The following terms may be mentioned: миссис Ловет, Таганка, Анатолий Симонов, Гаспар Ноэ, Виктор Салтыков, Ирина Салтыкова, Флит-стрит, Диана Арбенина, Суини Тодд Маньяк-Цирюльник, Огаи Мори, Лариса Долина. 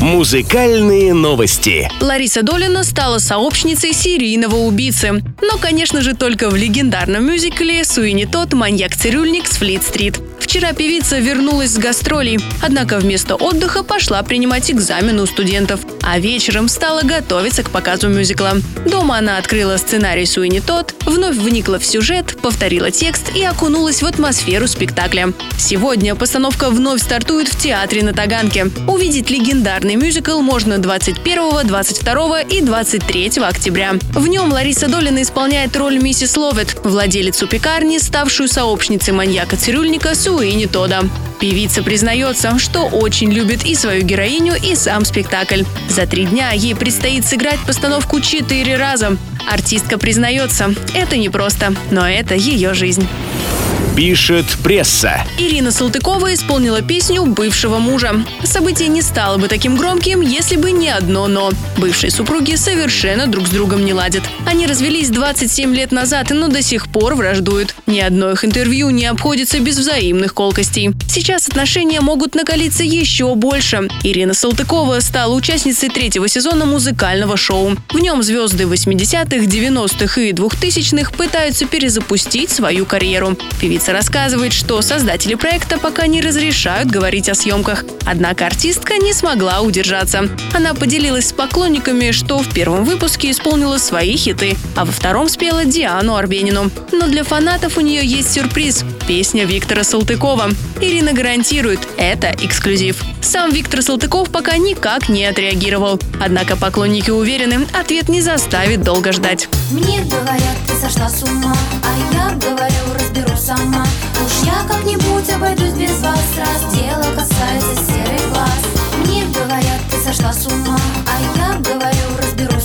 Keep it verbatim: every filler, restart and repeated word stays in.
Музыкальные новости. Лариса Долина стала сообщницей серийного убийцы. Но, конечно же, только в легендарном мюзикле «Суини Тодд Маньяк-Цирюльник» с Флит-стрит. Вчера певица вернулась с гастролей, однако вместо отдыха пошла принимать экзамены у студентов, а вечером стала готовиться к показу мюзикла. Дома она открыла сценарий «Суини Тодд», вновь вникла в сюжет, повторила текст и окунулась в атмосферу спектакля. Сегодня постановка вновь стартует в театре на Таганке. Увидеть легендарный мюзикл можно двадцать первого, двадцать второго и двадцать третьего октября. В нем Лариса Долина исполняет роль миссис Ловет, владелицу пекарни, ставшую сообщницей маньяка-цирюльника Суини Тодда. Певица признается, что очень любит и свою героиню, и сам спектакль. За три дня ей предстоит сыграть постановку четыре раза. Артистка признается, это непросто, но это ее жизнь. Пишет пресса. Ирина Салтыкова исполнила песню бывшего мужа. Событие не стало бы таким громким, если бы не одно «но». Бывшие супруги совершенно друг с другом не ладят. Они развелись двадцать семь лет назад, но до сих пор враждуют. Ни одно их интервью не обходится без взаимных колкостей. Сейчас отношения могут накалиться еще больше. Ирина Салтыкова стала участницей третьего сезона музыкального шоу. В нем звезды восьмидесятых, девяностых и двухтысячных пытаются перезапустить свою карьеру. Певица рассказывает, что создатели проекта пока не разрешают говорить о съемках. Однако артистка не смогла удержаться. Она поделилась с поклонниками, что в первом выпуске исполнила свои хиты, а во втором спела Диану Арбенину. Но для фанатов у нее есть сюрприз – песня Виктора Салтыкова. Ирина гарантирует – это эксклюзив. Сам Виктор Салтыков пока никак не отреагировал. Однако поклонники уверены, ответ не заставит долго ждать. Мне говорят, ты сошла с ума, а я говорю, разберусь сама. Уж я как-нибудь обойдусь без вас, раз дело касается серых глаз. Мне говорят, ты сошла с ума, а я говорю, разберусь